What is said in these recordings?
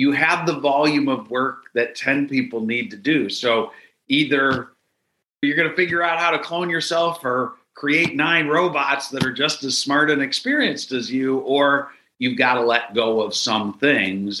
you have the volume of work that 10 people need to do. So either you're going to figure out how to clone yourself or create 9 robots that are just as smart and experienced as you, or you've got to let go of some things.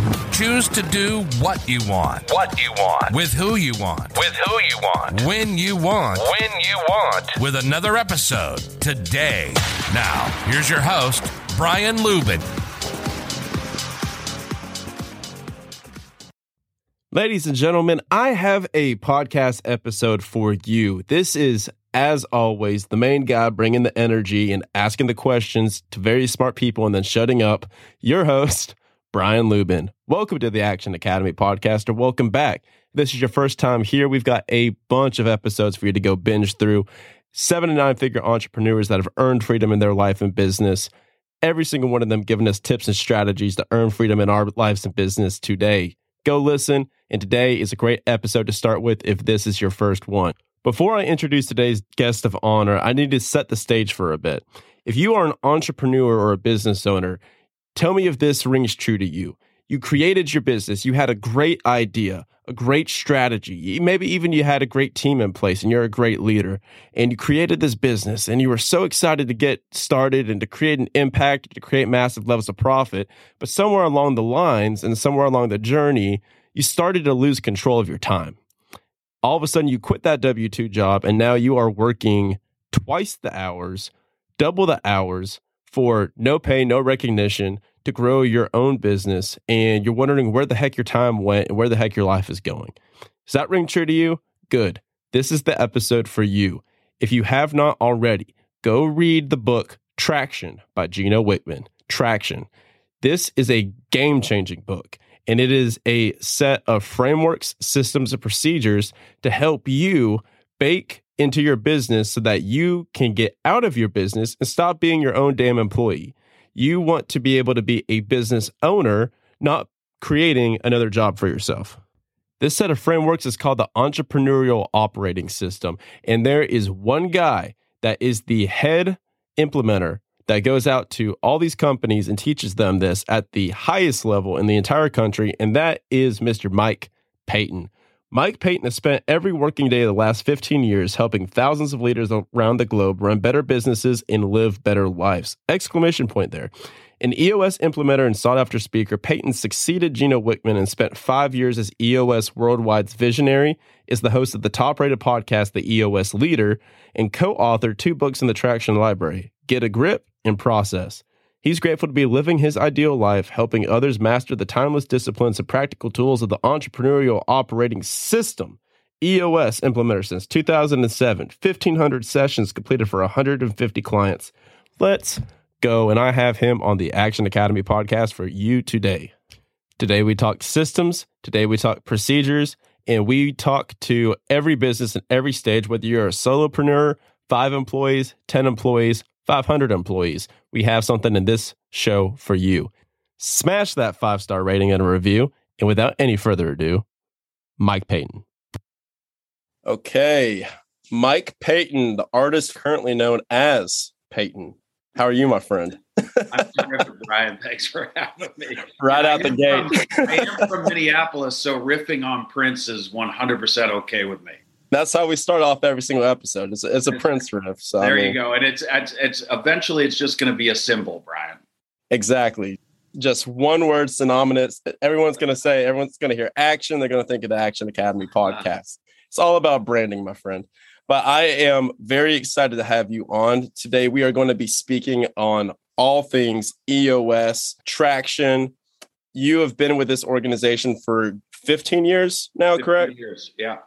Choose to do what you want, with who you want, when you want, with another episode today. Now, here's your host, Brian Lubin. Ladies and gentlemen, I have a podcast episode for you. This is, as always, the main guy bringing the energy and asking the questions to very smart people and then shutting up. Your host, Brian Lubin. Welcome to the Action Academy Podcast, or welcome back. If this is your first time here, we've got a bunch of episodes for you to go binge through. 7- to 9-figure entrepreneurs that have earned freedom in their life and business. Every single one of them giving us tips and strategies to earn freedom in our lives and business today. Go listen. And today is a great episode to start with if this is your first one. Before I introduce today's guest of honor, I need to set the stage for a bit. If you are an entrepreneur or a business owner, tell me if this rings true to you. You created your business. You had a great idea, a great strategy. Maybe even you had a great team in place and you're a great leader. And you created this business and you were so excited to get started and to create an impact, to create massive levels of profit. But somewhere along the lines and somewhere along the journey, you started to lose control of your time. All of a sudden, you quit that W-2 job and now you are working twice the hours, double the hours, for no pay, no recognition, to grow your own business, and you're wondering where the heck your time went and where the heck your life is going. Does that ring true to you? Good. This is the episode for you. If you have not already, go read the book Traction by Gino Wickman. Traction. This is a game-changing book, and it is a set of frameworks, systems, and procedures to help you bake into your business so that you can get out of your business and stop being your own damn employee. You want to be able to be a business owner, not creating another job for yourself. This set of frameworks is called the Entrepreneurial Operating System. And there is one guy that is the head implementer that goes out to all these companies and teaches them this at the highest level in the entire country. And that is Mr. Mike Paton. Mike Paton has spent every working day of the last 15 years helping thousands of leaders around the globe run better businesses and live better lives. Exclamation point there. An EOS implementer and sought-after speaker, Paton succeeded Gino Wickman and spent 5 years as EOS Worldwide's visionary, is the host of the top-rated podcast, The EOS Leader, and co-authored 2 books in the Traction Library, Get a Grip and Process. He's grateful to be living his ideal life, helping others master the timeless disciplines and practical tools of the Entrepreneurial Operating System. EOS implementer since 2007, 1,500 sessions completed for 150 clients. Let's go. And I have him on the Action Academy Podcast for you today. Today we talk systems. Today we talk procedures. And we talk to every business in every stage, whether you're a solopreneur, 5 employees, 10 employees, 500 employees. We have something in this show for you. Smash that 5-star rating and a review. And without any further ado, Mike Paton. Okay. Mike Paton, the artist currently known as Paton. How are you, my friend? I'm terrific, Brian. Thanks for having me. Right out the gate. I am from Minneapolis, so riffing on Prince is 100% okay with me. That's how we start off every single episode. It's a Prince riff. So there you go. And it's eventually it's just going to be a symbol, Brian. Exactly. Just one word synonymous. Everyone's going to hear Action. They're going to think of the Action Academy Podcast. It's all about branding, my friend. But I am very excited to have you on today. We are going to be speaking on all things EOS, Traction. You have been with this organization for 15 years now, correct? 15 years, yeah.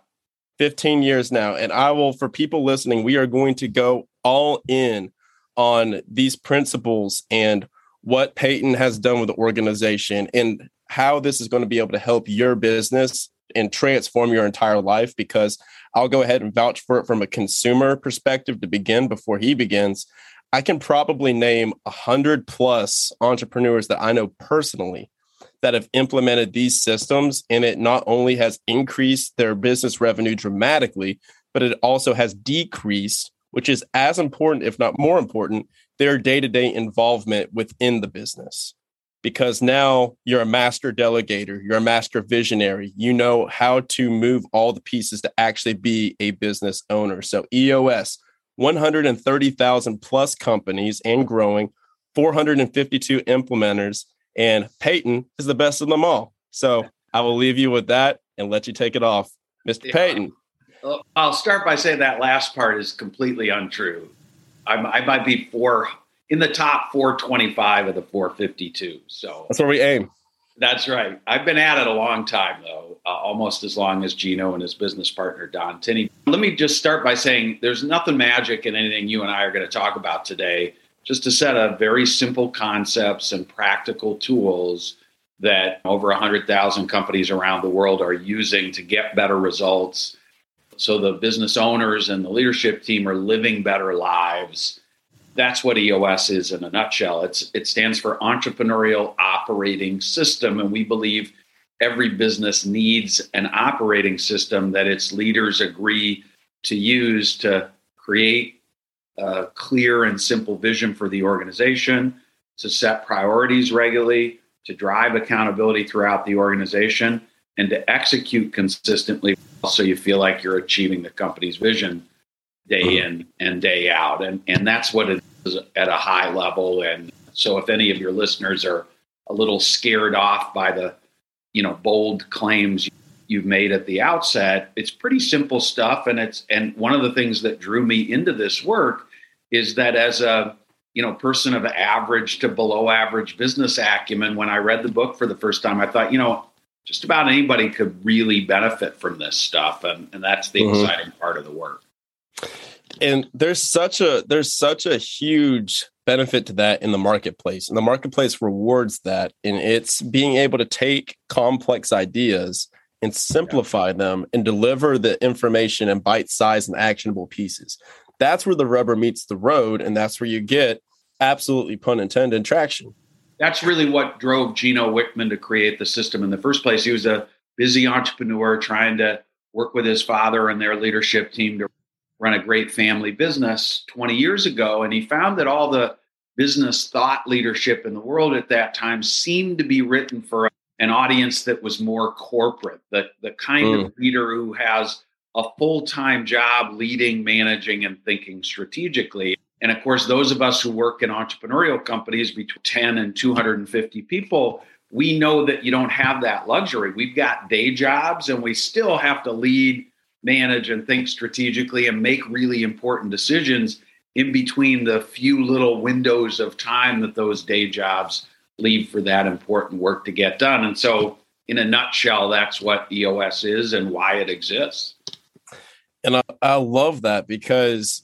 15 years now. And for people listening, we are going to go all in on these principles and what Paton has done with the organization and how this is going to be able to help your business and transform your entire life, because I'll go ahead and vouch for it from a consumer perspective to begin before he begins. I can probably name 100 plus entrepreneurs that I know personally that have implemented these systems, and it not only has increased their business revenue dramatically, but it also has decreased, which is as important, if not more important, their day-to-day involvement within the business. Because now you're a master delegator, you're a master visionary, you know how to move all the pieces to actually be a business owner. So EOS, 130,000 plus companies and growing, 452 implementers, and Paton is the best of them all. So I will leave you with that and let you take it off. Mr. Paton. I'll start by saying that last part is completely untrue. I might be in the top 425 of the 452. So that's where we aim. That's right. I've been at it a long time, though, almost as long as Gino and his business partner, Don Tinney. Let me just start by saying there's nothing magic in anything you and I are going to talk about today, just a set of very simple concepts and practical tools that over 100,000 companies around the world are using to get better results. So the business owners and the leadership team are living better lives. That's what EOS is in a nutshell. It stands for Entrepreneurial Operating System, and we believe every business needs an operating system that its leaders agree to use to create a clear and simple vision for the organization, to set priorities regularly, to drive accountability throughout the organization, and to execute consistently so you feel like you're achieving the company's vision day in and day out. And that's what it is at a high level. And so if any of your listeners are a little scared off by the, bold claims you've made at the outset, it's pretty simple stuff. And one of the things that drew me into this work is that as a, person of average to below average business acumen, when I read the book for the first time, I thought, just about anybody could really benefit from this stuff. And that's the exciting part of the work. And there's such a huge benefit to that in the marketplace. And the marketplace rewards that. And it's being able to take complex ideas and simplify them and deliver the information in bite-sized and actionable pieces. That's where the rubber meets the road. And that's where you get, absolutely pun intended, traction. That's really what drove Gino Wickman to create the system in the first place. He was a busy entrepreneur trying to work with his father and their leadership team to run a great family business 20 years ago. And he found that all the business thought leadership in the world at that time seemed to be written for an audience that was more corporate, the kind of leader who has a full-time job leading, managing, and thinking strategically. And of course, those of us who work in entrepreneurial companies between 10 and 250 people, we know that you don't have that luxury. We've got day jobs and we still have to lead, manage, and think strategically and make really important decisions in between the few little windows of time that those day jobs leave for that important work to get done. And so in a nutshell, that's what EOS is and why it exists. And I love that because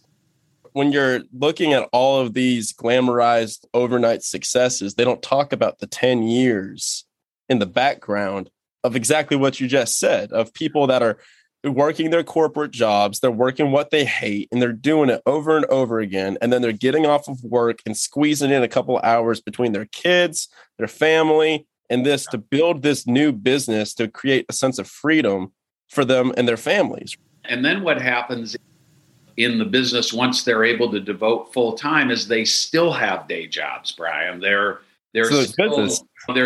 when you're looking at all of these glamorized overnight successes, they don't talk about the 10 years in the background of exactly what you just said, of people that are working their corporate jobs, they're working what they hate, and they're doing it over and over again. And then they're getting off of work and squeezing in a couple hours between their kids, their family, and this to build this new business to create a sense of freedom for them and their families. And then what happens in the business, once they're able to devote full time, is they still have day jobs, Brian. They're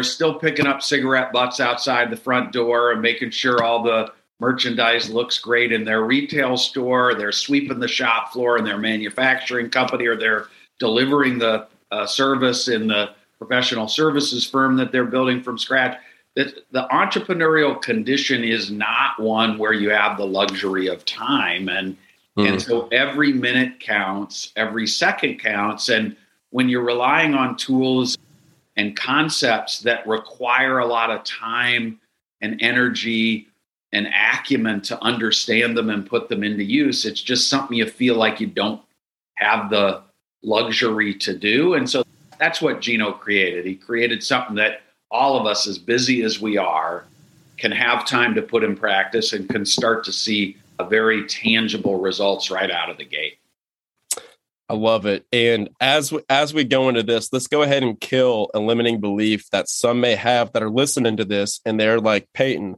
still picking up cigarette butts outside the front door and making sure all the merchandise looks great in their retail store. They're sweeping the shop floor in their manufacturing company, or they're delivering the service in the professional services firm that they're building from scratch. The entrepreneurial condition is not one where you have the luxury of time. And so every minute counts, every second counts. And when you're relying on tools and concepts that require a lot of time and energy and acumen to understand them and put them into use, it's just something you feel like you don't have the luxury to do. And so that's what Gino created. He created something that all of us, as busy as we are, can have time to put in practice and can start to see a very tangible results right out of the gate. I love it. And as we go into this, let's go ahead and kill a limiting belief that some may have that are listening to this. And they're like, Paton,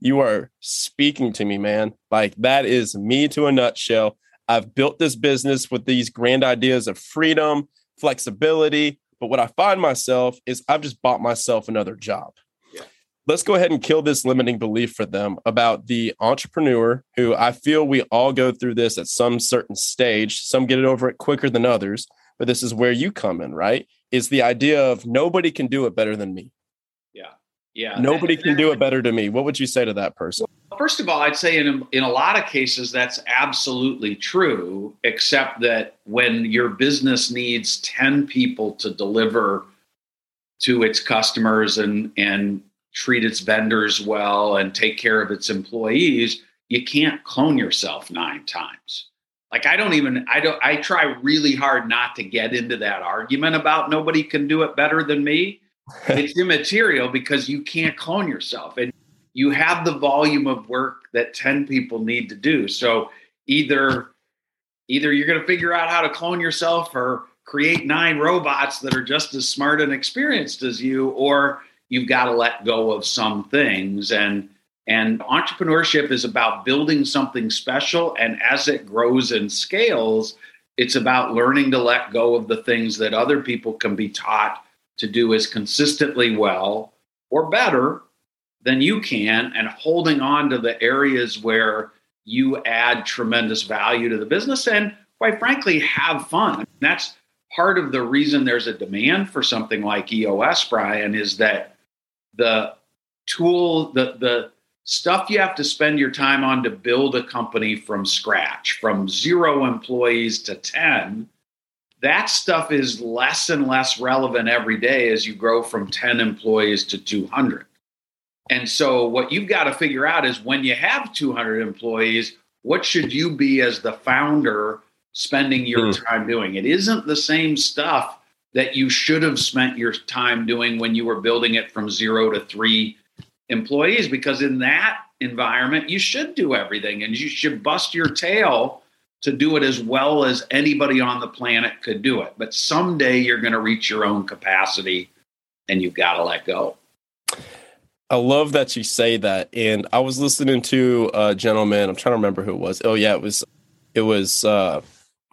you are speaking to me, man. Like, that is me to a nutshell. I've built this business with these grand ideas of freedom, flexibility. But what I find myself is I've just bought myself another job. Yeah. Let's go ahead and kill this limiting belief for them about the entrepreneur, who I feel we all go through this at some certain stage. Some get it over it quicker than others, but this is where you come in, right? Is the idea of nobody can do it better than me. Yeah. Nobody can do it better than me. What would you say to that person? Well, first of all, I'd say in a lot of cases, that's absolutely true, except that when your business needs 10 people to deliver to its customers and treat its vendors well and take care of its employees, you can't clone yourself 9 times. Like, I try really hard not to get into that argument about nobody can do it better than me. It's immaterial, because you can't clone yourself and you have the volume of work that 10 people need to do. So either you're going to figure out how to clone yourself or create 9 robots that are just as smart and experienced as you, or you've got to let go of some things. And entrepreneurship is about building something special. And as it grows and scales, it's about learning to let go of the things that other people can be taught to do as consistently well or better than you can, and holding on to the areas where you add tremendous value to the business and, quite frankly, have fun. I mean, that's part of the reason there's a demand for something like EOS, Brian, is that the tool, the stuff you have to spend your time on to build a company from scratch, from 0 employees to 10, that stuff is less and less relevant every day as you grow from 10 employees to 200. And so what you've got to figure out is, when you have 200 employees, what should you be as the founder spending your time doing? It isn't the same stuff that you should have spent your time doing when you were building it from 0 to 3 employees, because in that environment, you should do everything and you should bust your tail to do it as well as anybody on the planet could do it. But someday you're going to reach your own capacity and you've got to let go. I love that you say that. And I was listening to a gentleman, I'm trying to remember who it was. Oh yeah, it was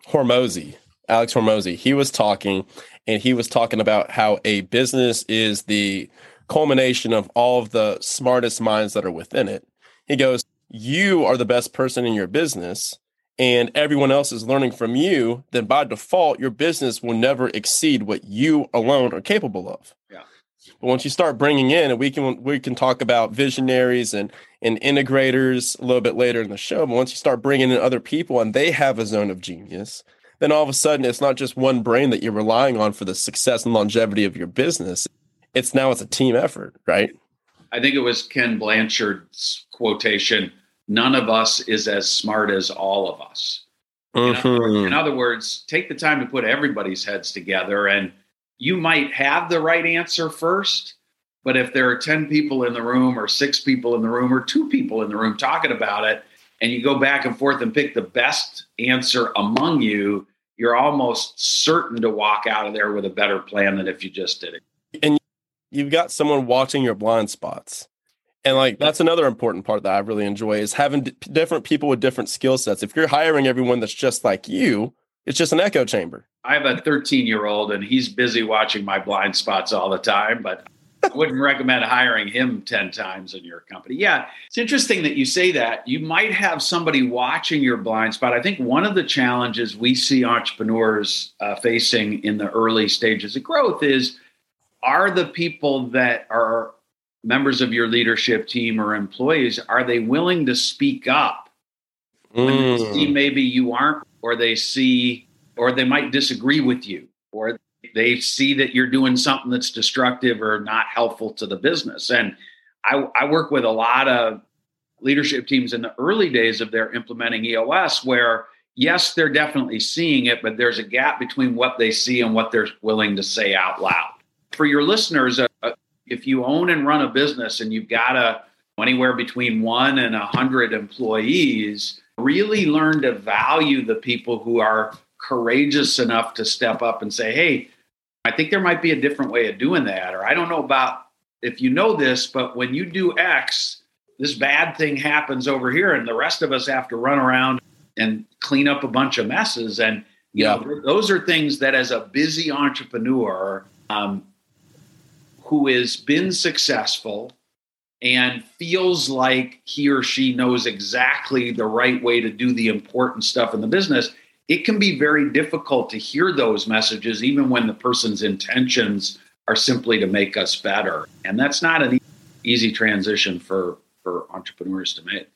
Hormozi, Alex Hormozi. He was talking about how a business is the culmination of all of the smartest minds that are within it. He goes, you are the best person in your business, and everyone else is learning from you, then by default, your business will never exceed what you alone are capable of. Yeah. But once you start bringing in, and we can talk about visionaries and integrators a little bit later in the show, but once you start bringing in other people and they have a zone of genius, then all of a sudden, it's not just one brain that you're relying on for the success and longevity of your business. It's a team effort, right? I think it was Ken Blanchard's quotation, none of us is as smart as all of us. Mm-hmm. In other words, take the time to put everybody's heads together, and you might have the right answer first, but if there are 10 people in the room or 6 people in the room or 2 people in the room talking about it, and you go back and forth and pick the best answer among you, you're almost certain to walk out of there with a better plan than if you just did it. And you've got someone watching your blind spots. And like, that's another important part that I really enjoy, is having different people with different skill sets. If you're hiring everyone that's just like you, it's just an echo chamber. I have a 13-year-old and he's busy watching my blind spots all the time, but I wouldn't recommend hiring him 10 times in your company. Yeah, it's interesting that you say that. You might have somebody watching your blind spot. I think one of the challenges we see entrepreneurs facing in the early stages of growth is, are the people that are members of your leadership team or employees, are they willing to speak up when they see maybe you aren't, or they see, or they might disagree with you, or they see that you're doing something that's destructive or not helpful to the business? And I work with a lot of leadership teams in the early days of their implementing EOS where, yes, they're definitely seeing it, but there's a gap between what they see and what they're willing to say out loud. For your listeners, if you own and run a business and you've got anywhere between 1 and 100 employees, really learn to value the people who are courageous enough to step up and say, hey, I think there might be a different way of doing that. Or I don't know about if you know this, but when you do X, this bad thing happens over here and the rest of us have to run around and clean up a bunch of messes. And, you know, those are things that as a busy entrepreneur who has been successful and feels like he or she knows exactly the right way to do the important stuff in the business, it can be very difficult to hear those messages, even when the person's intentions are simply to make us better. And that's not an easy transition for entrepreneurs to make.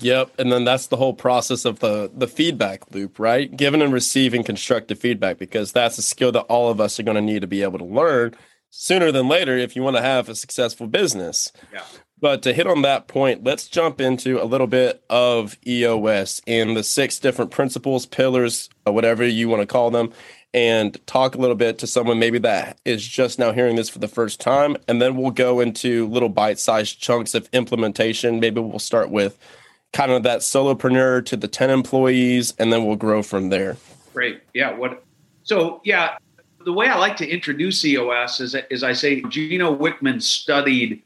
Yep. And then that's the whole process of the feedback loop, right? Giving and receiving constructive feedback, because that's a skill that all of us are going to need to be able to learn sooner than later if you want to have a successful business. Yeah. But to hit on that point, let's jump into a little bit of EOS and the 6 different principles, pillars, or whatever you want to call them, and talk a little bit to someone maybe that is just now hearing this for the first time. And then we'll go into little bite-sized chunks of implementation. Maybe we'll start with kind of that solopreneur to the 10 employees, and then we'll grow from there. Great. Yeah. The way I like to introduce EOS is I say Gino Wickman studied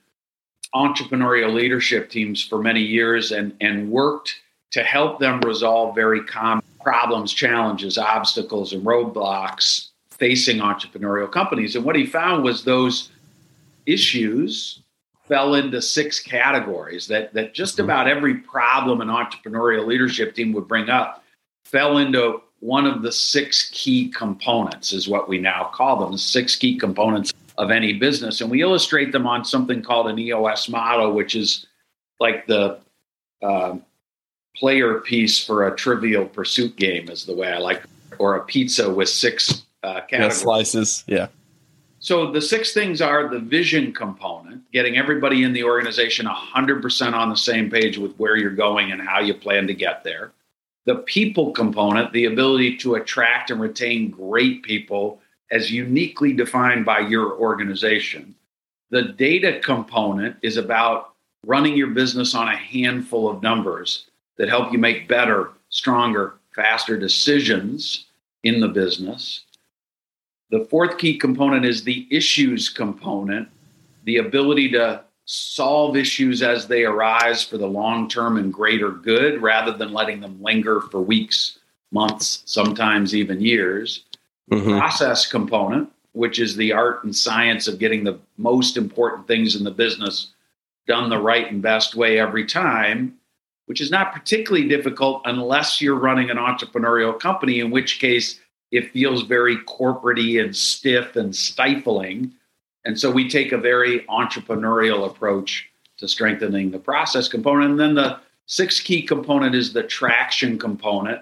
entrepreneurial leadership teams for many years and worked to help them resolve very common problems, challenges, obstacles, and roadblocks facing entrepreneurial companies. And what he found was those issues fell into 6 categories that just about every problem an entrepreneurial leadership team would bring up fell into one of the 6 key components, is what we now call them, the 6 key components of any business. And we illustrate them on something called an EOS model, which is like the player piece for a Trivial Pursuit game, is the way I like, or a pizza with 6 categories. Yeah, slices, yeah. So the 6 things are the vision component, getting everybody in the organization 100% on the same page with where you're going and how you plan to get there. The people component, the ability to attract and retain great people as uniquely defined by your organization. The data component is about running your business on a handful of numbers that help you make better, stronger, faster decisions in the business. The 4th key component is the issues component, the ability to solve issues as they arise for the long-term and greater good, rather than letting them linger for weeks, months, sometimes even years. Mm-hmm. Process component, which is the art and science of getting the most important things in the business done the right and best way every time, which is not particularly difficult unless you're running an entrepreneurial company, in which case it feels very corporate-y and stiff and stifling. And so we take a very entrepreneurial approach to strengthening the process component. And then the 6th key component is the traction component.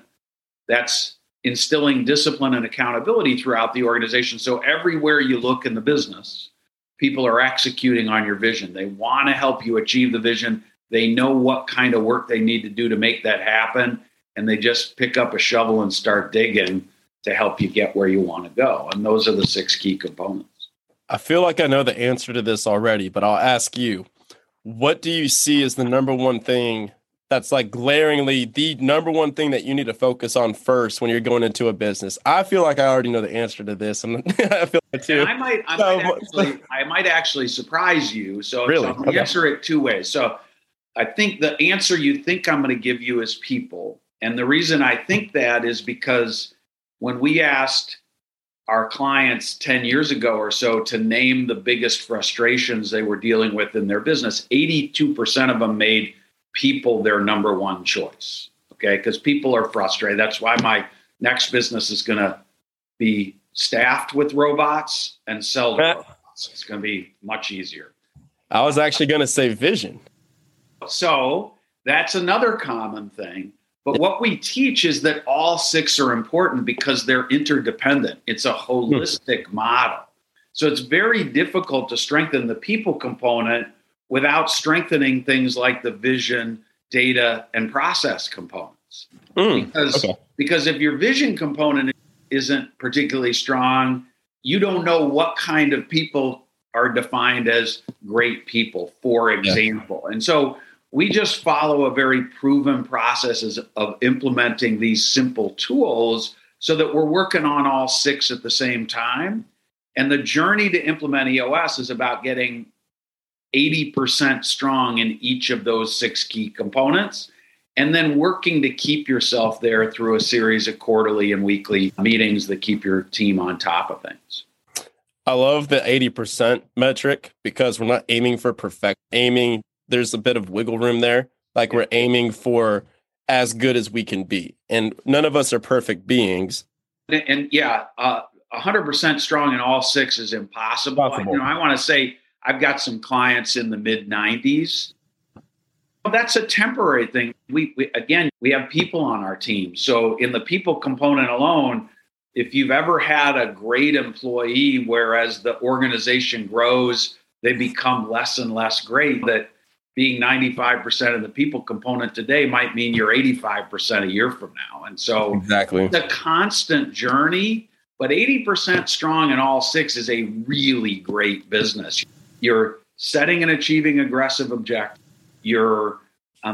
That's instilling discipline and accountability throughout the organization. So everywhere you look in the business, people are executing on your vision. They want to help you achieve the vision. They know what kind of work they need to do to make that happen. And they just pick up a shovel and start digging to help you get where you want to go. And those are the 6 key components. I feel like I know the answer to this already, but I'll ask you, what do you see as the number one thing that's like glaringly the number one thing that you need to focus on first when you're going into a business? I feel like I already know the answer to this. I feel like too. And I might actually surprise you. So, really? So I'm going to answer it 2 ways. So I think the answer you think I'm going to give you is people. And the reason I think that is because when we asked our clients 10 years ago or so to name the biggest frustrations they were dealing with in their business, 82% of them made people their number one choice, okay? Because people are frustrated. That's why my next business is going to be staffed with robots and sell to robots. It's going to be much easier. I was actually going to say vision. So that's another common thing. But what we teach is that all 6 are important because they're interdependent. It's a holistic model. So it's very difficult to strengthen the people component without strengthening things like the vision, data, and process components. Because if your vision component isn't particularly strong, you don't know what kind of people are defined as great people, for example. Yeah. And so we just follow a very proven process of implementing these simple tools so that we're working on all six at the same time. And the journey to implement EOS is about getting 80% strong in each of those six key components, and then working to keep yourself there through a series of quarterly and weekly meetings that keep your team on top of things. I love the 80% metric because we're not aiming for perfect. There's a bit of wiggle room there. Like we're aiming for as good as we can be. And none of us are perfect beings. And 100% strong in all six is impossible. I want to say I've got some clients in the mid-90s. That's a temporary thing. We have people on our team. So in the people component alone, if you've ever had a great employee, whereas the organization grows, they become less and less great, that being 95% of the people component today might mean you're 85% a year from now. And so exactly. It's a constant journey, but 80% strong in all six is a really great business. You're setting and achieving aggressive objectives. You're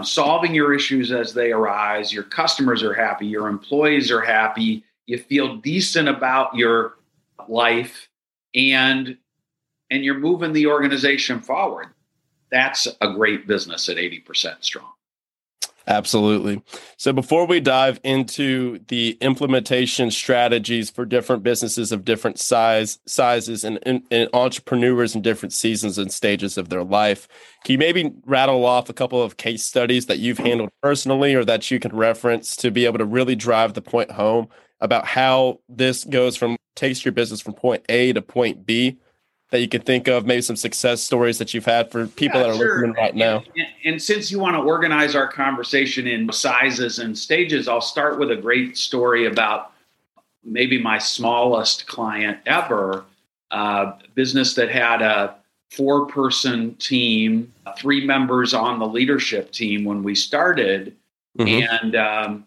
solving your issues as they arise. Your customers are happy. Your employees are happy. You feel decent about your life, and you're moving the organization forward. That's a great business at 80% strong. Absolutely. So before we dive into the implementation strategies for different businesses of different sizes and entrepreneurs in different seasons and stages of their life, can you maybe rattle off a couple of case studies that you've handled personally or that you can reference to be able to really drive the point home about how this goes from takes your business from point A to point B? That you can think of, maybe some success stories that you've had for people that are listening right now. And since you want to organize our conversation in sizes and stages, I'll start with a great story about maybe my smallest client ever, business that had a 4-person team, 3 members on the leadership team when we started. Mm-hmm.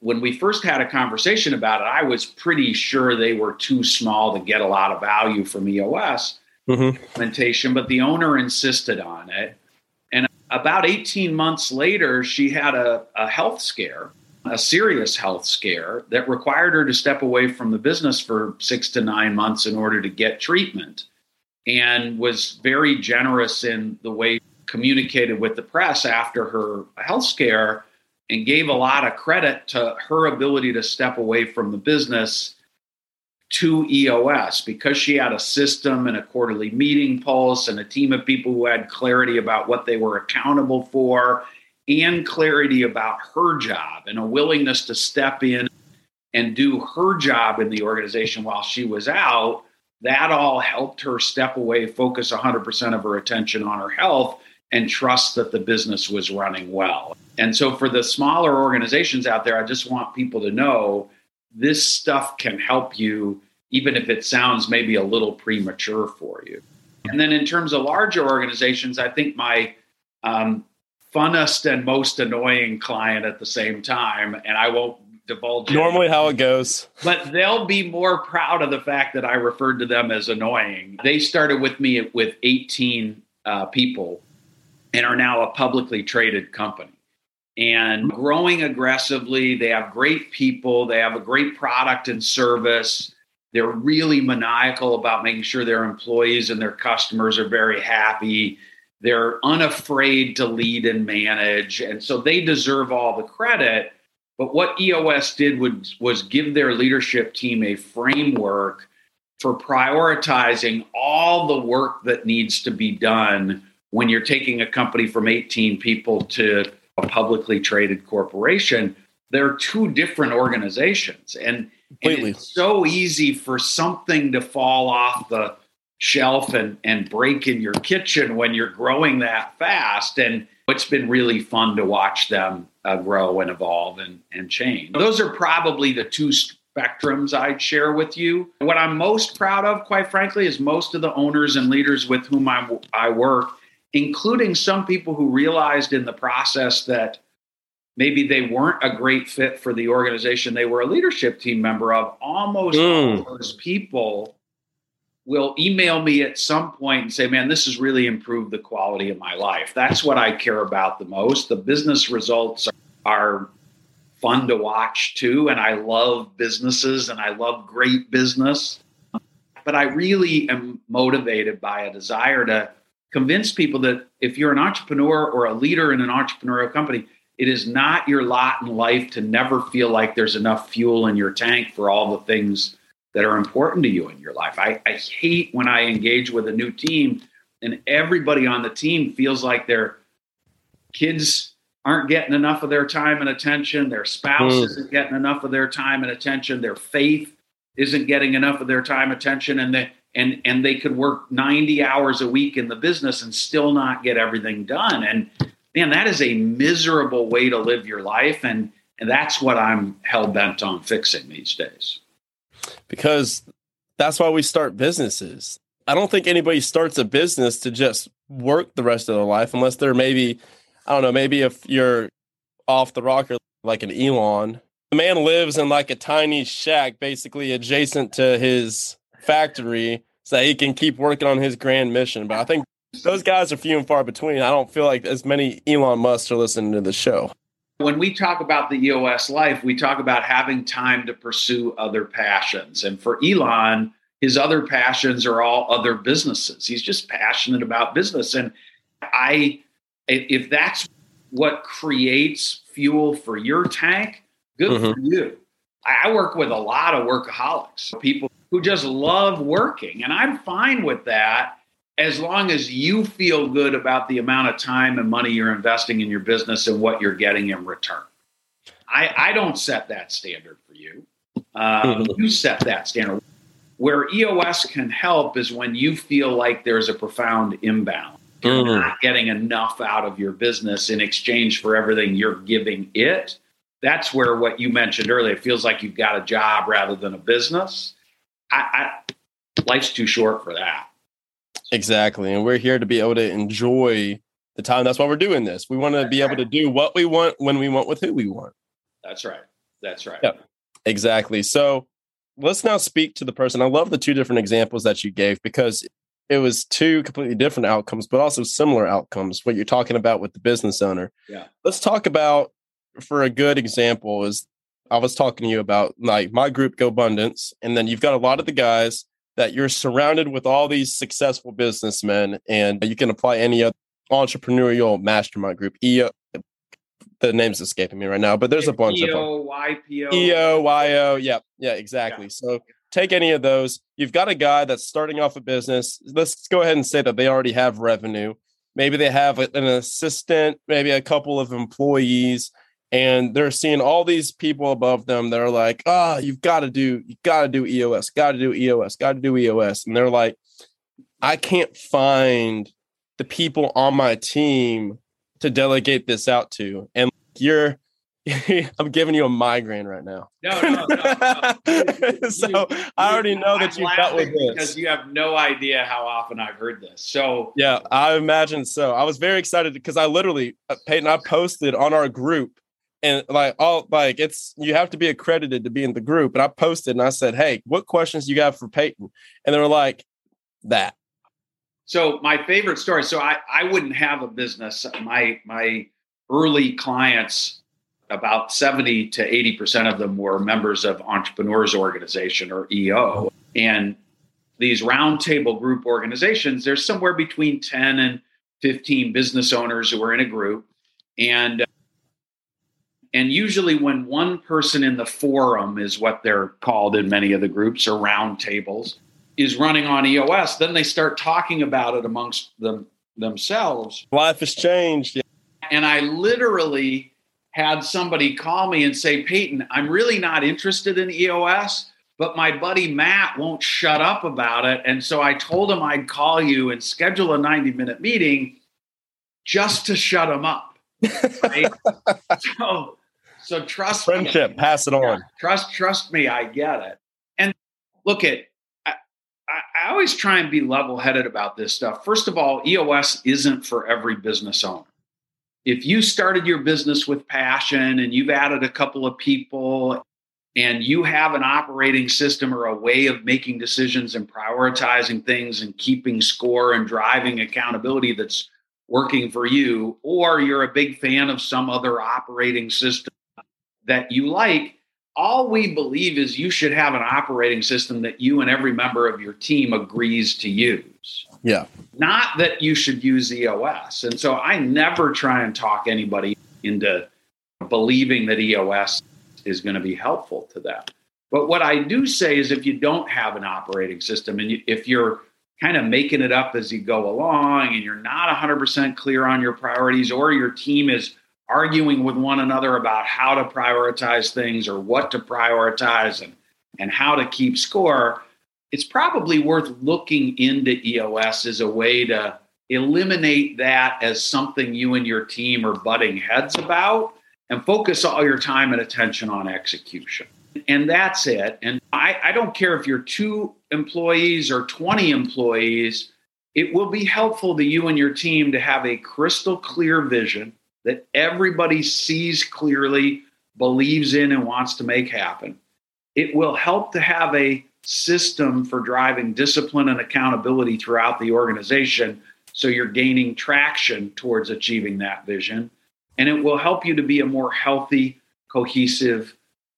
When we first had a conversation about it, I was pretty sure they were too small to get a lot of value from EOS mm-hmm. implementation, but the owner insisted on it. And about 18 months later, she had a health scare, a serious health scare that required her to step away from the business for 6 to 9 months in order to get treatment, and was very generous in the way she communicated with the press after her health scare, and gave a lot of credit to her ability to step away from the business to EOS because she had a system and a quarterly meeting pulse and a team of people who had clarity about what they were accountable for and clarity about her job and a willingness to step in and do her job in the organization while she was out. That all helped her step away, focus 100% of her attention on her health, and trust that the business was running well. And so for the smaller organizations out there, I just want people to know this stuff can help you, even if it sounds maybe a little premature for you. And then in terms of larger organizations, I think my funnest and most annoying client at the same time, and I won't divulge normally how it goes, but they'll be more proud of the fact that I referred to them as annoying. They started with me with 18 people and are now a publicly traded company. And growing aggressively, they have great people, they have a great product and service. They're really maniacal about making sure their employees and their customers are very happy. They're unafraid to lead and manage. And so they deserve all the credit. But what EOS did was give their leadership team a framework for prioritizing all the work that needs to be done when you're taking a company from 18 people to a publicly traded corporation. They're two different organizations. And it's so easy for something to fall off the shelf and break in your kitchen when you're growing that fast. And it's been really fun to watch them grow and evolve and change. Those are probably the two spectrums I'd share with you. What I'm most proud of, quite frankly, is most of the owners and leaders with whom I work, including some people who realized in the process that maybe they weren't a great fit for the organization they were a leadership team member of. Almost all those people will email me at some point and say, man, this has really improved the quality of my life. That's what I care about the most. The business results are fun to watch too. And I love businesses and I love great business. But I really am motivated by a desire to convince people that if you're an entrepreneur or a leader in an entrepreneurial company, it is not your lot in life to never feel like there's enough fuel in your tank for all the things that are important to you in your life. I hate when I engage with a new team and everybody on the team feels like their kids aren't getting enough of their time and attention. Their spouse isn't getting enough of their time and attention. Their faith isn't getting enough of their time, attention, and they could work 90 hours a week in the business and still not get everything done. And man, that is a miserable way to live your life. And that's what I'm hell-bent on fixing these days. Because that's why we start businesses. I don't think anybody starts a business to just work the rest of their life unless they're maybe, I don't know, maybe if you're off the rocker like an Elon. The man lives in like a tiny shack basically adjacent to his factory so that he can keep working on his grand mission. But I think those guys are few and far between. I don't feel like as many Elon Musks are listening to the show. When we talk about the EOS life, we talk about having time to pursue other passions. And for Elon, his other passions are all other businesses. He's just passionate about business. And if that's what creates fuel for your tank, good for you. I work with a lot of workaholics, people who just love working. And I'm fine with that as long as you feel good about the amount of time and money you're investing in your business and what you're getting in return. I don't set that standard for you. You set that standard. Where EOS can help is when you feel like there's a profound imbalance. You're not getting enough out of your business in exchange for everything you're giving it. That's where what you mentioned earlier, it feels like you've got a job rather than a business. Life's too short for that. Exactly. And we're here to be able to enjoy the time. That's why we're doing this. We want to be able to do what we want, when we want, with who we want. That's right. That's right. Yep. Exactly. So let's now speak to the person. I love the two different examples that you gave because it was two completely different outcomes, but also similar outcomes, what you're talking about with the business owner. Yeah. Let's talk about, for a good example, is I was talking to you about like my group GoBundance, and then you've got a lot of the guys that you're surrounded with all these successful businessmen, and you can apply any other entrepreneurial mastermind group. EO, the name's escaping me right now, but there's a bunch of them. YPO. EO, yeah, exactly. Yeah. So take any of those. You've got a guy that's starting off a business. Let's go ahead and say that they already have revenue. Maybe they have an assistant, maybe a couple of employees, and they're seeing all these people above them. They're like, you've got to do EOS, got to do EOS. And they're like, I can't find the people on my team to delegate this out to. And I'm giving you a migraine right now. No. I already know that you've dealt with this. Because you have no idea how often I've heard this. So yeah, I imagine so. I was very excited because I literally, Peyton, I posted on our group. And you have to be accredited to be in the group. And I posted and I said, hey, what questions you got for Peyton? And they were like, that. So my favorite story. So I wouldn't have a business. My early clients, about 70 to 80% of them were members of Entrepreneurs Organization or EO. And these roundtable group organizations, there's somewhere between 10 and 15 business owners who are in a group. And usually when one person in the forum is what they're called in many of the groups or round tables is running on EOS, then they start talking about it amongst themselves. Life has changed. Yeah. And I literally had somebody call me and say, Peyton, I'm really not interested in EOS, but my buddy Matt won't shut up about it. And so I told him I'd call you and schedule a 90-minute meeting just to shut him up. Right? So trust friendship, me. Friendship, pass it on. Yeah, trust me, I get it. And look at, I always try and be level-headed about this stuff. First of all, EOS isn't for every business owner. If you started your business with passion and you've added a couple of people and you have an operating system or a way of making decisions and prioritizing things and keeping score and driving accountability that's working for you, or you're a big fan of some other operating system that you like. All we believe is you should have an operating system that you and every member of your team agrees to use. Yeah. Not that you should use EOS. And so I never try and talk anybody into believing that EOS is going to be helpful to them. But what I do say is if you don't have an operating system and if you're kind of making it up as you go along and you're not 100% clear on your priorities, or your team is arguing with one another about how to prioritize things or what to prioritize and how to keep score, it's probably worth looking into EOS as a way to eliminate that as something you and your team are butting heads about and focus all your time and attention on execution. And that's it. And I don't care if you're 2 employees or 20 employees, it will be helpful to you and your team to have a crystal clear vision that everybody sees clearly, believes in, and wants to make happen. It will help to have a system for driving discipline and accountability throughout the organization, so you're gaining traction towards achieving that vision. And it will help you to be a more healthy, cohesive,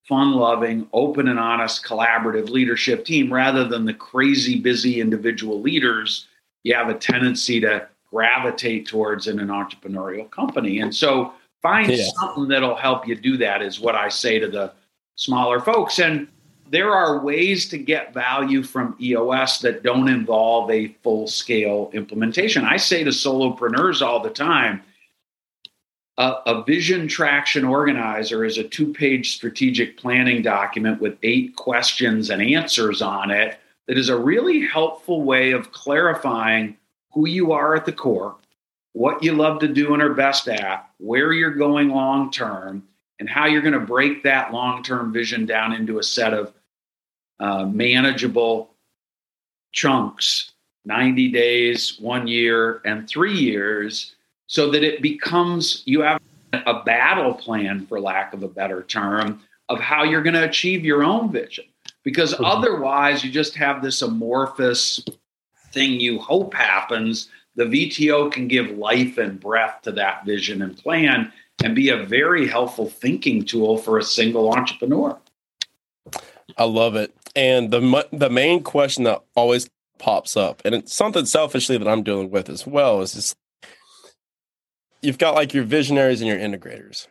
fun-loving, open and honest, collaborative leadership team rather than the crazy, busy individual leaders you have a tendency to gravitate towards in an entrepreneurial company. And so find something that'll help you do that is what I say to the smaller folks. And there are ways to get value from EOS that don't involve a full-scale implementation. I say to solopreneurs all the time, a Vision Traction Organizer is a 2-page strategic planning document with 8 questions and answers on it that is a really helpful way of clarifying who you are at the core, what you love to do and are best at, where you're going long-term, and how you're going to break that long-term vision down into a set of manageable chunks, 90 days, 1 year, and 3 years, so that it becomes, you have a battle plan, for lack of a better term, of how you're going to achieve your own vision. Because otherwise, you just have this amorphous thing you hope happens. The VTO can give life and breath to that vision and plan, and be a very helpful thinking tool for a single entrepreneur. I love it. And the main question that always pops up, and it's something selfishly that I'm dealing with as well, is just, you've got like your visionaries and your integrators.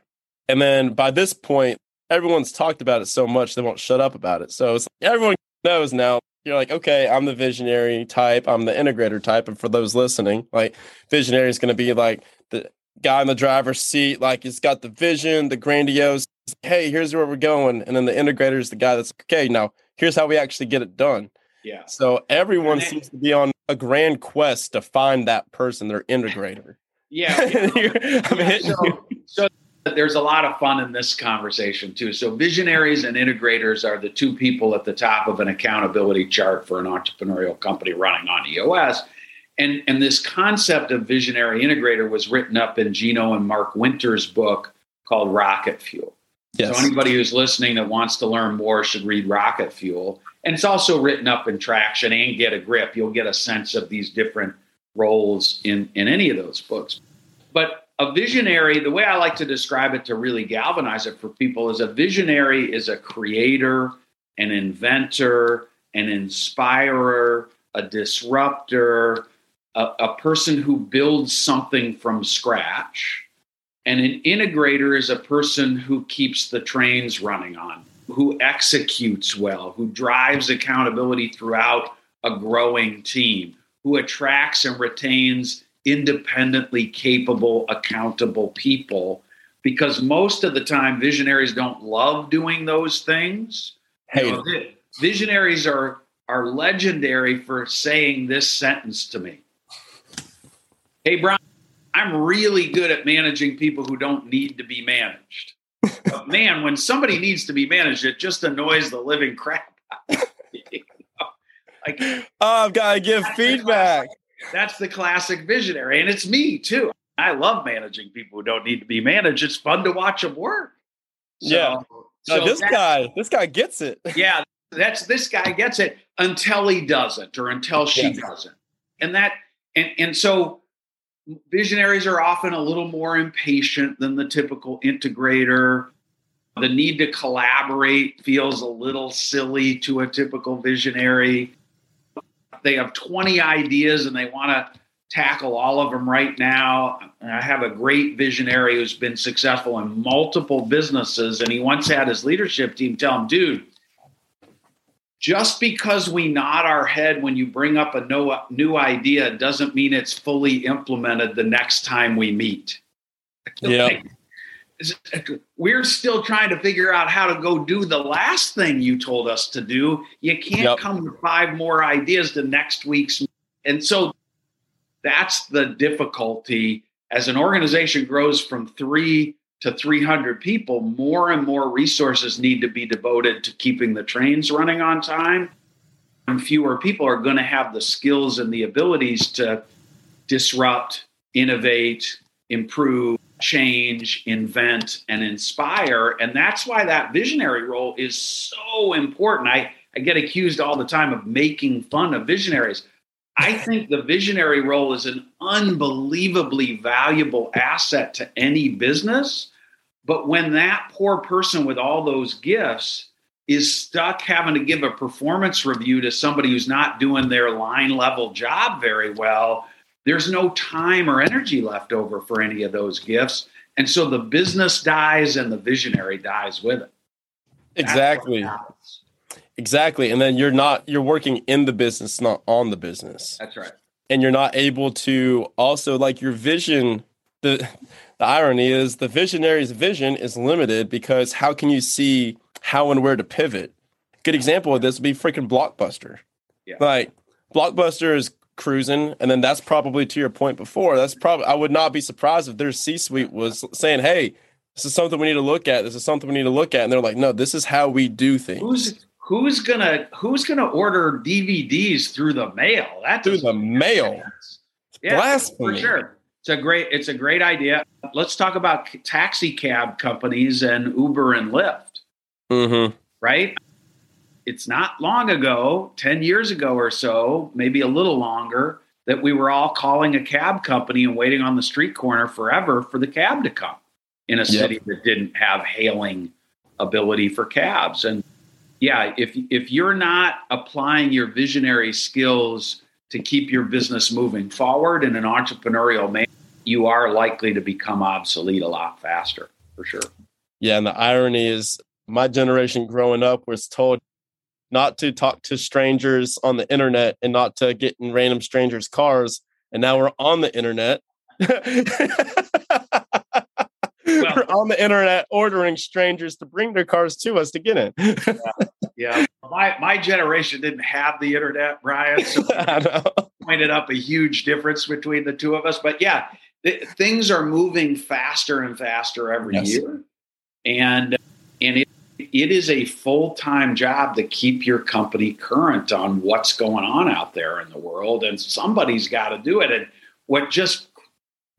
And then by this point, everyone's talked about it so much, they won't shut up about it. So it's like, everyone knows now. You're like, okay, I'm the visionary type, I'm the integrator type. And for those listening, like, visionary is going to be like the guy in the driver's seat, like he's got the vision, the grandiose, hey, here's where we're going. And then the integrator is the guy that's, okay, now here's how we actually get it done. Yeah. So everyone seems to be on a grand quest to find that person, their integrator. So there's a lot of fun in this conversation too. So visionaries and integrators are the 2 people at the top of an accountability chart for an entrepreneurial company running on EOS. And this concept of visionary integrator was written up in Gino and Mark Winter's book called Rocket Fuel. Yes. So anybody who's listening that wants to learn more should read Rocket Fuel. And it's also written up in Traction and Get a Grip. You'll get a sense of these different roles in any of those books. But a visionary, the way I like to describe it to really galvanize it for people, is a visionary is a creator, an inventor, an inspirer, a disruptor, a person who builds something from scratch. And an integrator is a person who keeps the trains running on, who executes well, who drives accountability throughout a growing team, who attracts and retains independently capable, accountable people. Because most of the time, visionaries don't love doing those things. Hey. You know, visionaries are legendary for saying this sentence to me. Hey, Brian, I'm really good at managing people who don't need to be managed. But man, when somebody needs to be managed, it just annoys the living crap out of me. You know? Like, oh, I've got to give feedback. That's the classic visionary. And it's me too. I love managing people who don't need to be managed. It's fun to watch them work. So, yeah. So this guy gets it. Yeah. This guy gets it until he doesn't, or until she doesn't. And so visionaries are often a little more impatient than the typical integrator. The need to collaborate feels a little silly to a typical visionary. They have 20 ideas and they want to tackle all of them right now. And I have a great visionary who's been successful in multiple businesses, and he once had his leadership team tell him, dude, just because we nod our head when you bring up a new idea doesn't mean it's fully implemented the next time we meet. Yeah. We're still trying to figure out how to go do the last thing you told us to do. You can't come with 5 more ideas to next week's. And so that's the difficulty. As an organization grows from 3 to 300 people, more and more resources need to be devoted to keeping the trains running on time. And fewer people are going to have the skills and the abilities to disrupt, innovate, improve, change, invent, and inspire. And that's why that visionary role is so important. I get accused all the time of making fun of visionaries. I think the visionary role is an unbelievably valuable asset to any business. But when that poor person with all those gifts is stuck having to give a performance review to somebody who's not doing their line level job very well, there's no time or energy left over for any of those gifts. And so the business dies and the visionary dies with it. Exactly. And then you're working in the business, not on the business. That's right. And you're not able to also, like, your vision. The irony is the visionary's vision is limited, because how can you see how and where to pivot? Good example of this would be freaking Blockbuster. Yeah. Like, Blockbuster is cruising, and then that's probably, to your point before, that's probably, I would not be surprised if their C-suite was saying, hey, this is something we need to look at, and they're like, no, this is how we do things. Who's gonna order DVDs through the mail? Yeah, blasphemy. For sure. It's a great idea. Let's talk about taxi cab companies and Uber and Lyft. Mm-hmm. Right. It's not long ago, 10 years ago or so, maybe a little longer, that we were all calling a cab company and waiting on the street corner forever for the cab to come in a city that didn't have hailing ability for cabs. And yeah, if you're not applying your visionary skills to keep your business moving forward in an entrepreneurial manner, you are likely to become obsolete a lot faster, for sure. Yeah, and the irony is my generation growing up was told not to talk to strangers on the internet and not to get in random strangers' cars. And now we're on the internet. We're on the internet ordering strangers to bring their cars to us to get in. Yeah. My generation didn't have the internet, Brian. So it pointed up a huge difference between the two of us. But yeah, things are moving faster and faster every year. And it is a full-time job to keep your company current on what's going on out there in the world, and somebody's got to do it. And what just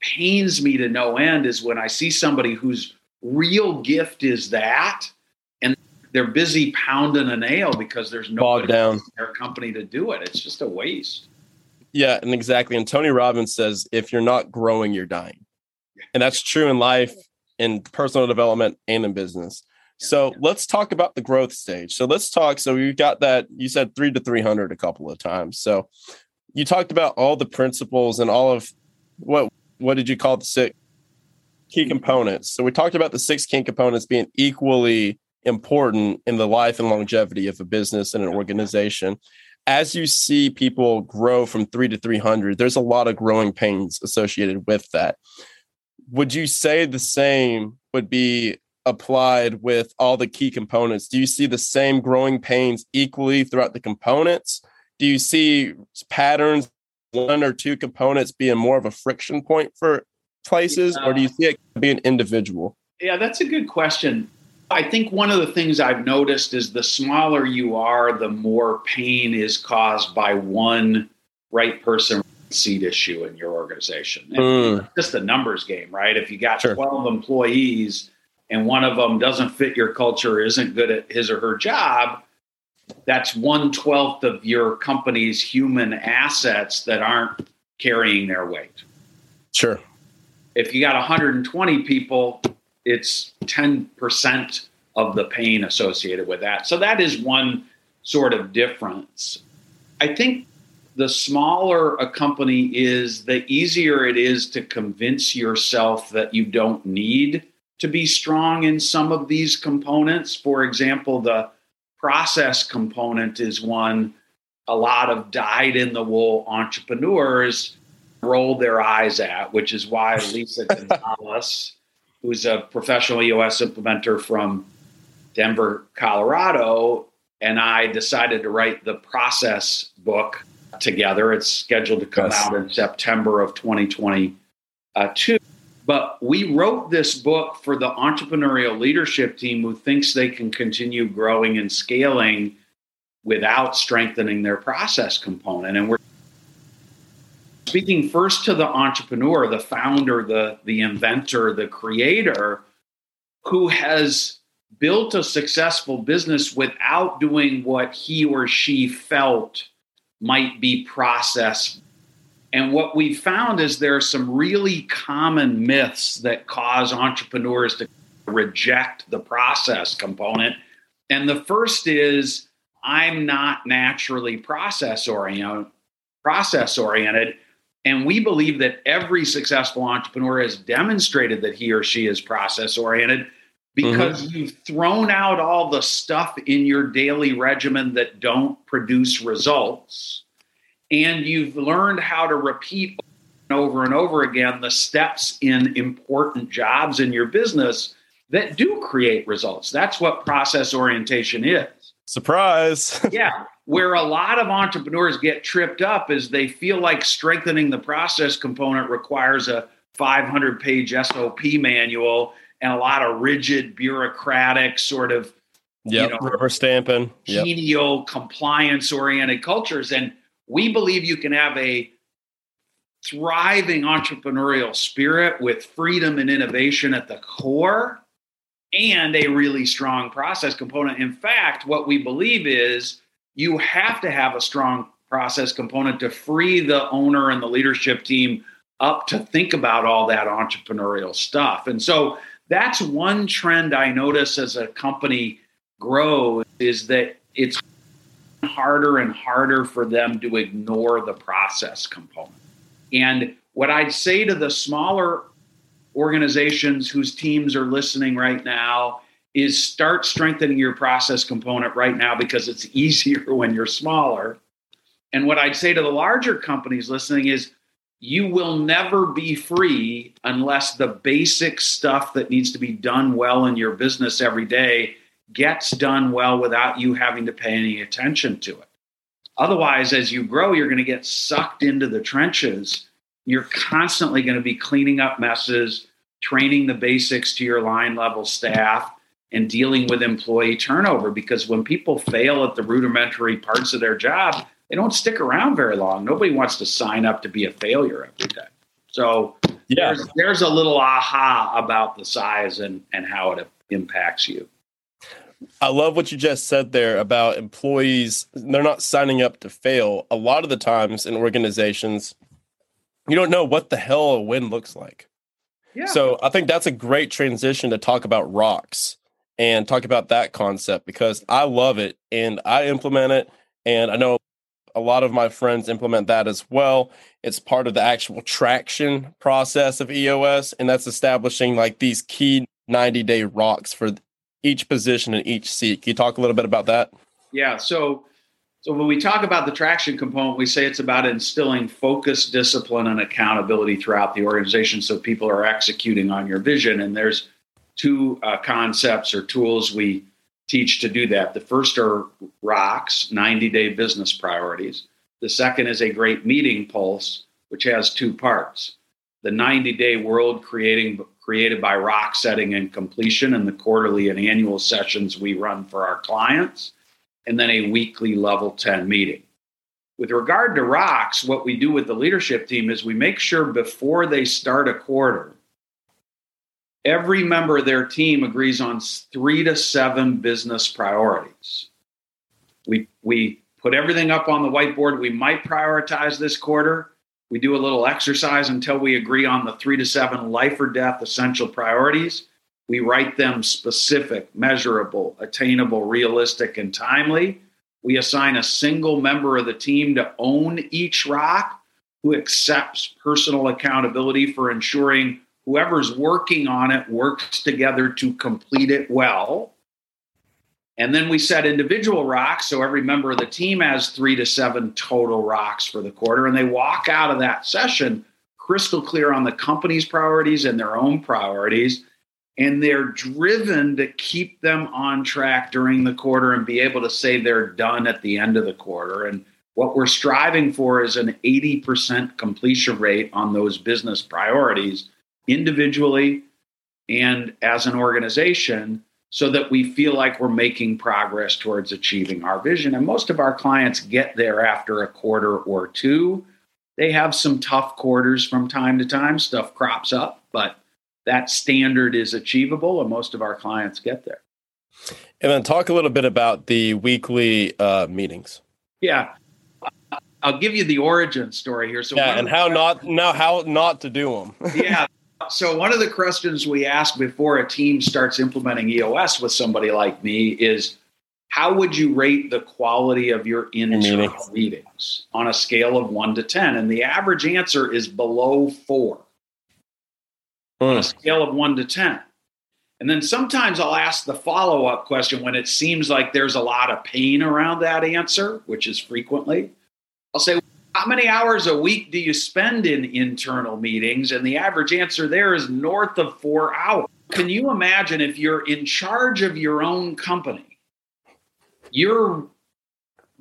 pains me to no end is when I see somebody whose real gift is that, and they're busy pounding a nail because there's nobody in their company to do it. It's just a waste. Yeah, and exactly. And Tony Robbins says, if you're not growing, you're dying. And that's true in life, in personal development, and in business. So let's talk about the growth stage. So you got that, you said 3 to 300 a couple of times. So you talked about all the principles and all of what did you call the 6 key components? So we talked about the 6 key components being equally important in the life and longevity of a business and an organization. As you see people grow from 3 to 300, there's a lot of growing pains associated with that. Would you say the same would be applied with all the key components? Do you see the same growing pains equally throughout the components? Do you see patterns, 1 or 2 components being more of a friction point for places, or do you see it being individual? Yeah, that's a good question. I think one of the things I've noticed is the smaller you are, the more pain is caused by one right person seat issue in your organization. It's just a numbers game, right? If you got 12 employees, and one of them doesn't fit your culture, isn't good at his or her job, that's 1/12 of your company's human assets that aren't carrying their weight. Sure. If you got 120 people, it's 10% of the pain associated with that. So that is one sort of difference. I think the smaller a company is, the easier it is to convince yourself that you don't need to be strong in some of these components. For example, the process component is one a lot of dyed-in-the-wool entrepreneurs roll their eyes at, which is why Lisa Gonzalez, who's a professional EOS implementer from Denver, Colorado, and I decided to write the process book together. It's scheduled to come out in September of 2022. But we wrote this book for the entrepreneurial leadership team who thinks they can continue growing and scaling without strengthening their process component. And we're speaking first to the entrepreneur, the founder, the inventor, the creator, who has built a successful business without doing what he or she felt might be process. And what we found is there are some really common myths that cause entrepreneurs to reject the process component. And the first is, I'm not naturally process oriented. And we believe that every successful entrepreneur has demonstrated that he or she is process oriented because you've thrown out all the stuff in your daily regimen that don't produce results. And you've learned how to repeat over again the steps in important jobs in your business that do create results. That's what process orientation is. Surprise. Yeah. Where a lot of entrepreneurs get tripped up is they feel like strengthening the process component requires a 500-page SOP manual and a lot of rigid bureaucratic sort of rubber stamping, genial compliance-oriented cultures. And we believe you can have a thriving entrepreneurial spirit with freedom and innovation at the core and a really strong process component. In fact, what we believe is you have to have a strong process component to free the owner and the leadership team up to think about all that entrepreneurial stuff. And so that's one trend I notice as a company grows is that it's harder and harder for them to ignore the process component. And what I'd say to the smaller organizations whose teams are listening right now is start strengthening your process component right now because it's easier when you're smaller. And what I'd say to the larger companies listening is you will never be free unless the basic stuff that needs to be done well in your business every day gets done well without you having to pay any attention to it. Otherwise, as you grow, you're going to get sucked into the trenches. You're constantly going to be cleaning up messes, training the basics to your line level staff, and dealing with employee turnover, because when people fail at the rudimentary parts of their job, they don't stick around very long. Nobody wants to sign up to be a failure every day. So there's a little aha about the size and how it impacts you. I love what you just said there about employees. They're not signing up to fail. A lot of the times in organizations, you don't know what the hell a win looks like. Yeah. So I think that's a great transition to talk about rocks and talk about that concept, because I love it and I implement it. And I know a lot of my friends implement that as well. It's part of the actual traction process of EOS. And that's establishing like these key 90-day rocks for each position and each seat. Can you talk a little bit about that? Yeah. So when we talk about the traction component, we say it's about instilling focus, discipline, and accountability throughout the organization so people are executing on your vision. And there's two concepts or tools we teach to do that. The first are ROCs, 90-day business priorities. The second is a great meeting pulse, which has two parts. The 90-day world created by ROC setting and completion, and the quarterly and annual sessions we run for our clients, and then a weekly Level 10 meeting. With regard to ROCs, what we do with the leadership team is we make sure before they start a quarter, every member of their team agrees on 3 to 7 business priorities. We put everything up on the whiteboard. We might prioritize this quarter. We do a little exercise until we agree on the 3 to 7 life or death essential priorities. We write them specific, measurable, attainable, realistic, and timely. We assign a single member of the team to own each rock, who accepts personal accountability for ensuring whoever's working on it works together to complete it well. And then we set individual rocks, so every member of the team has 3 to 7 total rocks for the quarter, and they walk out of that session crystal clear on the company's priorities and their own priorities, and they're driven to keep them on track during the quarter and be able to say they're done at the end of the quarter. And what we're striving for is an 80% completion rate on those business priorities individually and as an organization, so that we feel like we're making progress towards achieving our vision. And most of our clients get there after a quarter or two. They have some tough quarters from time to time. Stuff crops up, but that standard is achievable, and most of our clients get there. And then talk a little bit about the weekly meetings. Yeah. I'll give you the origin story here. So yeah, and how not to do them. Yeah. So one of the questions we ask before a team starts implementing EOS with somebody like me is, how would you rate the quality of your internal meetings on a scale of 1 to 10? And the average answer is below 4 on a scale of 1 to 10. And then sometimes I'll ask the follow-up question when it seems like there's a lot of pain around that answer, which is frequently. I'll say, how many hours a week do you spend in internal meetings? And the average answer there is north of 4 hours. Can you imagine if you're in charge of your own company, you're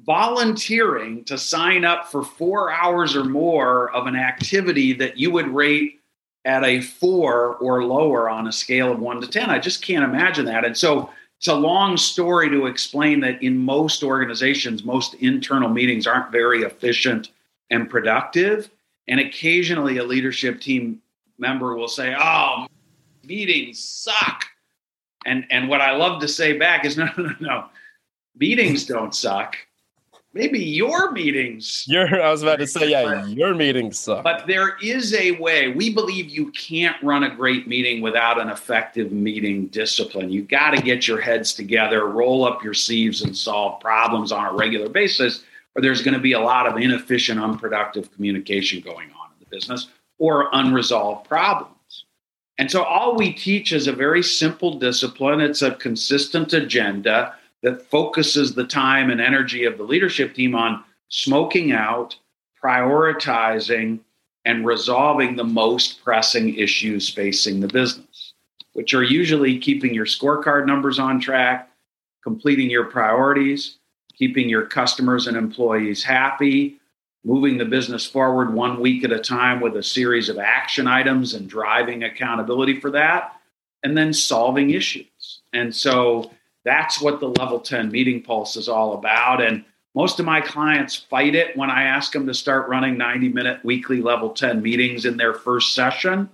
volunteering to sign up for 4 hours or more of an activity that you would rate at a 4 or lower on a scale of 1 to 10? I just can't imagine that. And so it's a long story to explain that in most organizations, most internal meetings aren't very efficient and productive. And occasionally a leadership team member will say, oh, meetings suck. And what I love to say back is, no. Meetings don't suck. Maybe your meetings. I was about to say, yeah, your meetings suck. But there is a way. We believe you can't run a great meeting without an effective meeting discipline. You got to get your heads together, roll up your sleeves, and solve problems on a regular basis, or there's going to be a lot of inefficient, unproductive communication going on in the business or unresolved problems. And so all we teach is a very simple discipline. It's a consistent agenda that focuses the time and energy of the leadership team on smoking out, prioritizing, and resolving the most pressing issues facing the business, which are usually keeping your scorecard numbers on track, completing your priorities, keeping your customers and employees happy, moving the business forward 1 week at a time with a series of action items and driving accountability for that, and then solving issues. And so that's what the Level 10 Meeting Pulse is all about. And most of my clients fight it when I ask them to start running 90-minute weekly Level 10 meetings in their first session.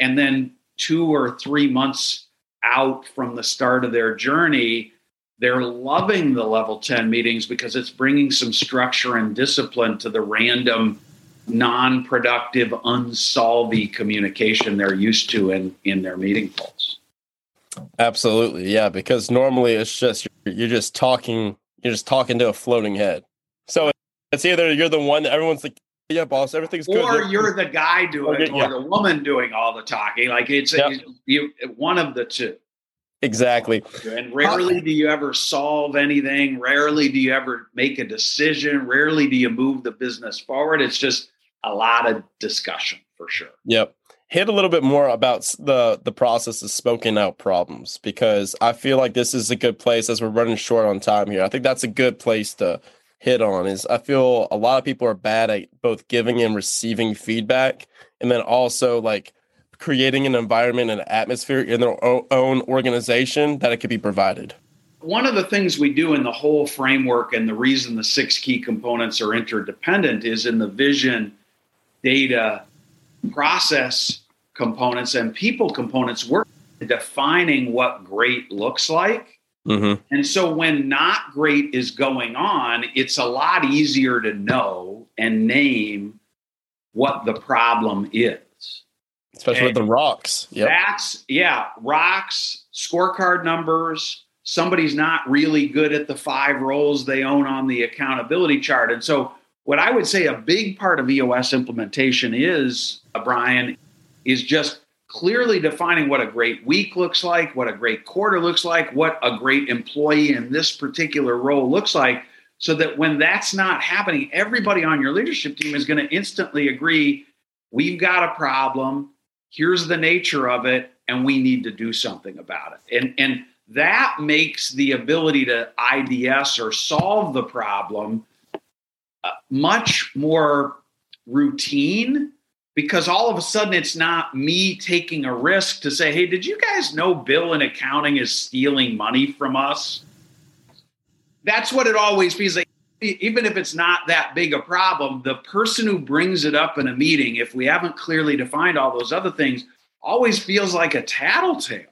And then 2 or 3 months out from the start of their journey, they're loving the Level 10 meetings because it's bringing some structure and discipline to the random, non-productive, unsolved communication they're used to in their meeting pulse. Absolutely. Yeah. Because normally it's just, you're just talking to a floating head. So it's either you're the one that everyone's like, yeah, boss, everything's good. Or you're the guy doing it, or the woman doing all the talking. Like it's one of the two. Exactly. And rarely do you ever solve anything. Rarely do you ever make a decision. Rarely do you move the business forward. It's just a lot of discussion for sure. Yep. Hit a little bit more about the process of spoken out problems, because I feel like this is a good place, as we're running short on time here. I think that's a good place to hit on, is I feel a lot of people are bad at both giving and receiving feedback, and then also like creating an environment and an atmosphere in their own organization that it could be provided. One of the things we do in the whole framework, and the reason the 6 key components are interdependent, is in the vision, data, process components and people components, we're defining what great looks like. Mm-hmm. And so when not great is going on, it's a lot easier to know and name what the problem is. Especially with the rocks. Yep. Rocks, scorecard numbers. Somebody's not really good at the 5 roles they own on the accountability chart. And so what I would say a big part of EOS implementation is, Brian, is just clearly defining what a great week looks like, what a great quarter looks like, what a great employee in this particular role looks like, so that when that's not happening, everybody on your leadership team is going to instantly agree, we've got a problem, here's the nature of it, and we need to do something about it. And that makes the ability to IDS or solve the problem much more routine, because all of a sudden it's not me taking a risk to say, hey, did you guys know Bill in accounting is stealing money from us? That's what it always feels like. Even if it's not that big a problem, the person who brings it up in a meeting, if we haven't clearly defined all those other things, always feels like a tattletale.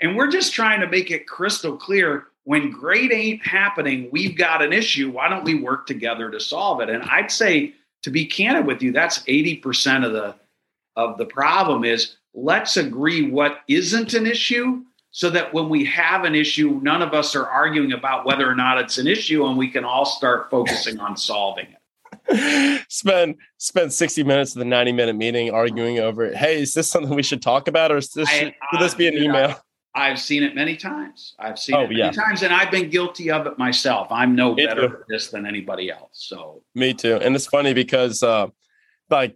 And we're just trying to make it crystal clear, when great ain't happening, we've got an issue. Why don't we work together to solve it? And I'd say, to be candid with you, that's 80% of the problem is, let's agree what isn't an issue, so that when we have an issue, none of us are arguing about whether or not it's an issue, and we can all start focusing on solving it. Spend 60 minutes of the 90-minute meeting arguing over it. Hey, is this something we should talk about, or should this be an email? I've seen it many times. I've seen it many times, and I've been guilty of it myself. I'm better at this than anybody else. So me too. And it's funny because the way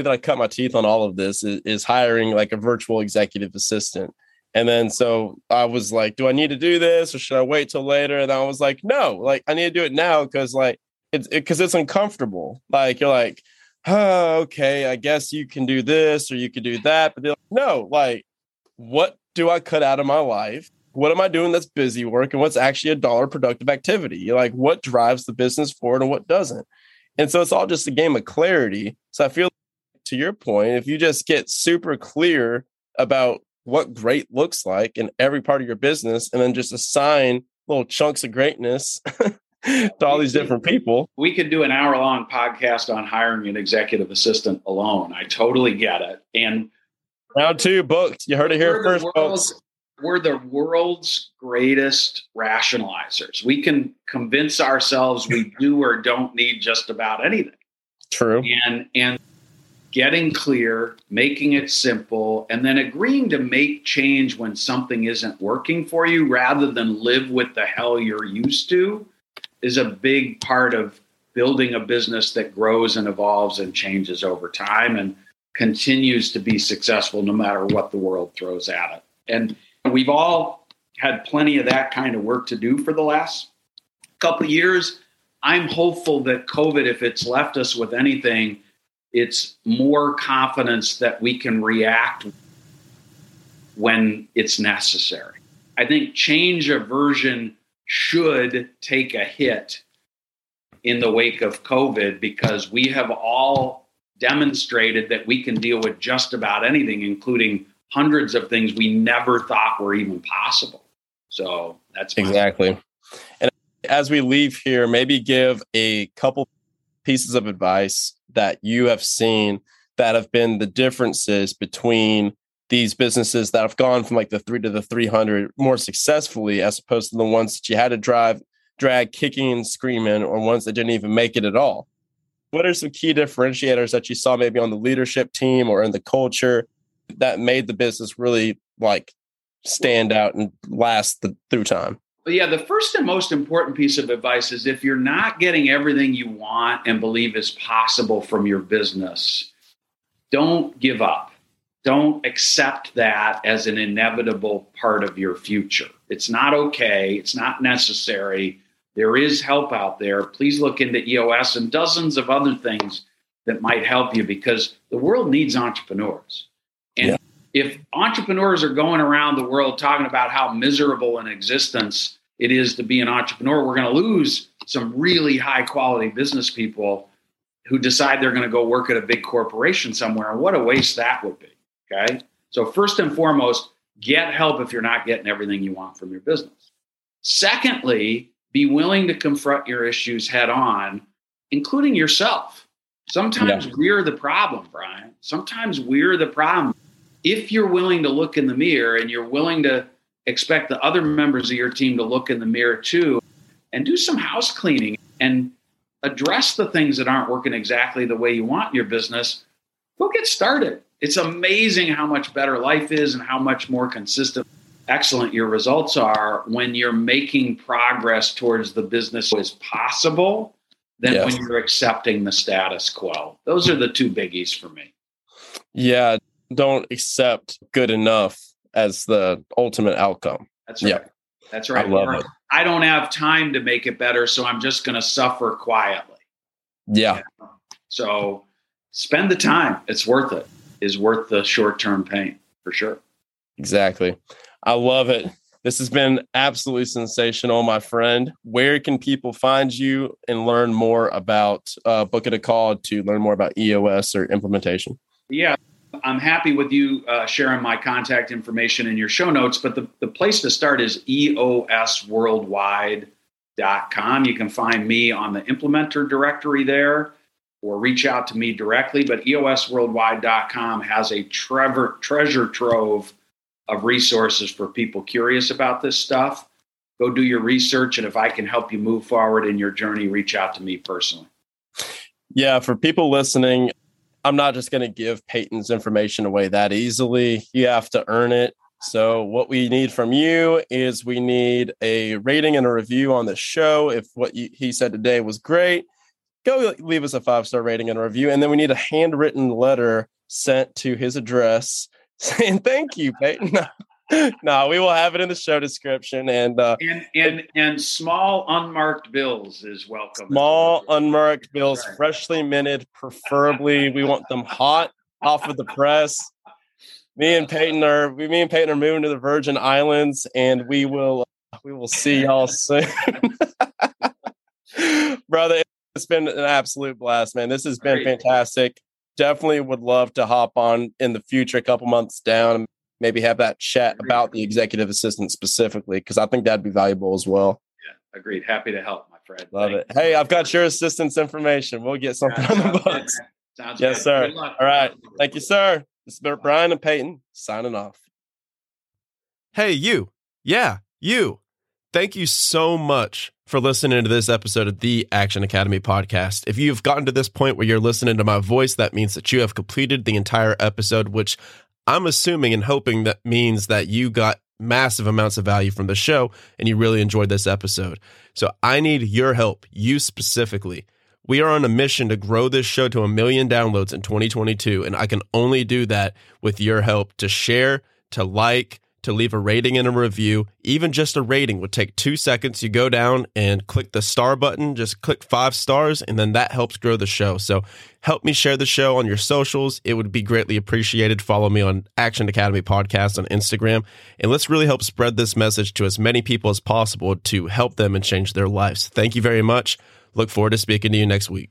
that I cut my teeth on all of this is hiring like a virtual executive assistant. And then so I was like, do I need to do this or should I wait till later? And I was like, no, like I need to do it now because like it's uncomfortable. Like you're like, oh, okay, I guess you can do this or you could do that. But they're like, no, like what do I cut out of my life? What am I doing that's busy work and what's actually a dollar productive activity? You're like, what drives the business forward and what doesn't? And so it's all just a game of clarity. So I feel like, to your point, if you just get super clear about what great looks like in every part of your business, and then just assign little chunks of greatness to all these different people. We could do an hour-long podcast on hiring an executive assistant alone. I totally get it. And round 2 booked. You heard it here first, folks. We're the world's greatest rationalizers. We can convince ourselves we do or don't need just about anything. True. And getting clear, making it simple, and then agreeing to make change when something isn't working for you rather than live with the hell you're used to is a big part of building a business that grows and evolves and changes over time and continues to be successful no matter what the world throws at it. And we've all had plenty of that kind of work to do for the last couple of years. I'm hopeful that COVID, if it's left us with anything, it's more confidence that we can react when it's necessary. I think change aversion should take a hit in the wake of COVID because we have all demonstrated that we can deal with just about anything, including hundreds of things we never thought were even possible. So that's exactly. And as we leave here, maybe give a couple pieces of advice that you have seen that have been the differences between these businesses that have gone from like the 3 to the 300 more successfully, as opposed to the ones that you had to drag kicking and screaming, or ones that didn't even make it at all. What are some key differentiators that you saw maybe on the leadership team or in the culture that made the business really like stand out and last through time? But yeah, the first and most important piece of advice is, if you're not getting everything you want and believe is possible from your business, don't give up. Don't accept that as an inevitable part of your future. It's not okay. It's not necessary. There is help out there. Please look into EOS and dozens of other things that might help you, because the world needs entrepreneurs. And if entrepreneurs are going around the world talking about how miserable an existence it is to be an entrepreneur, we're going to lose some really high quality business people who decide they're going to go work at a big corporation somewhere. And what a waste that would be. Okay. So first and foremost, get help if you're not getting everything you want from your business. Secondly, be willing to confront your issues head on, including yourself. Sometimes we're the problem, Brian. Sometimes we're the problem. if you're willing to look in the mirror and you're willing to expect the other members of your team to look in the mirror too, and do some house cleaning and address the things that aren't working exactly the way you want in your business, go get started. It's amazing how much better life is and how much more consistent, excellent your results are when you're making progress towards the business as possible than when you're accepting the status quo. Those are the two biggies for me. Yeah. Don't accept good enough as the ultimate outcome. That's right. Yep. That's right. I love it. I don't have time to make it better, so I'm just going to suffer quietly. Yeah. So spend the time. It's worth it. It's worth the short-term pain for sure. Exactly. I love it. This has been absolutely sensational, my friend. Where can people find you and learn more about, book it a call to learn more about EOS or implementation? Yeah. I'm happy with you sharing my contact information in your show notes, but the place to start is eosworldwide.com. You can find me on the implementer directory there or reach out to me directly, but eosworldwide.com has a treasure trove of resources for people curious about this stuff. Go do your research, and if I can help you move forward in your journey, reach out to me personally. Yeah, for people listening, I'm not just going to give Paton's information away that easily. You have to earn it. So what we need from you is we need a rating and a review on the show. If what he said today was great, go leave us a 5-star rating and a review. And then we need a handwritten letter sent to his address saying, thank you, Paton. No, we will have it in the show description. And small unmarked bills is welcome. Small unmarked bills, right. Freshly minted, preferably. We want them hot off of the press. Me and Paton are moving to the Virgin Islands, and we will see y'all soon. Brother, it's been an absolute blast, man. This has been fantastic. Definitely would love to hop on in the future, a couple months down. Maybe have that chat about the executive assistant specifically, because I think that'd be valuable as well. Yeah, agreed. Happy to help, my friend. Love it. Hey, I've got your assistant's information. We'll get something on the books. Sounds good. Yes, sir. Good luck. All right. Thank you, sir. This is Brian and Paton signing off. Hey, you. Yeah, you. Thank you so much for listening to this episode of the Action Academy podcast. If you've gotten to this point where you're listening to my voice, that means that you have completed the entire episode, which I'm assuming and hoping that means that you got massive amounts of value from the show and you really enjoyed this episode. So I need your help, you specifically. We are on a mission to grow this show to 1 million downloads in 2022, and I can only do that with your help to share, to like, to leave a rating and a review. Even just a rating would take 2 seconds. You go down and click the star button, just click 5 stars, and then that helps grow the show. So help me share the show on your socials. It would be greatly appreciated. Follow me on Action Academy Podcast on Instagram, and let's really help spread this message to as many people as possible to help them and change their lives. Thank you very much. Look forward to speaking to you next week.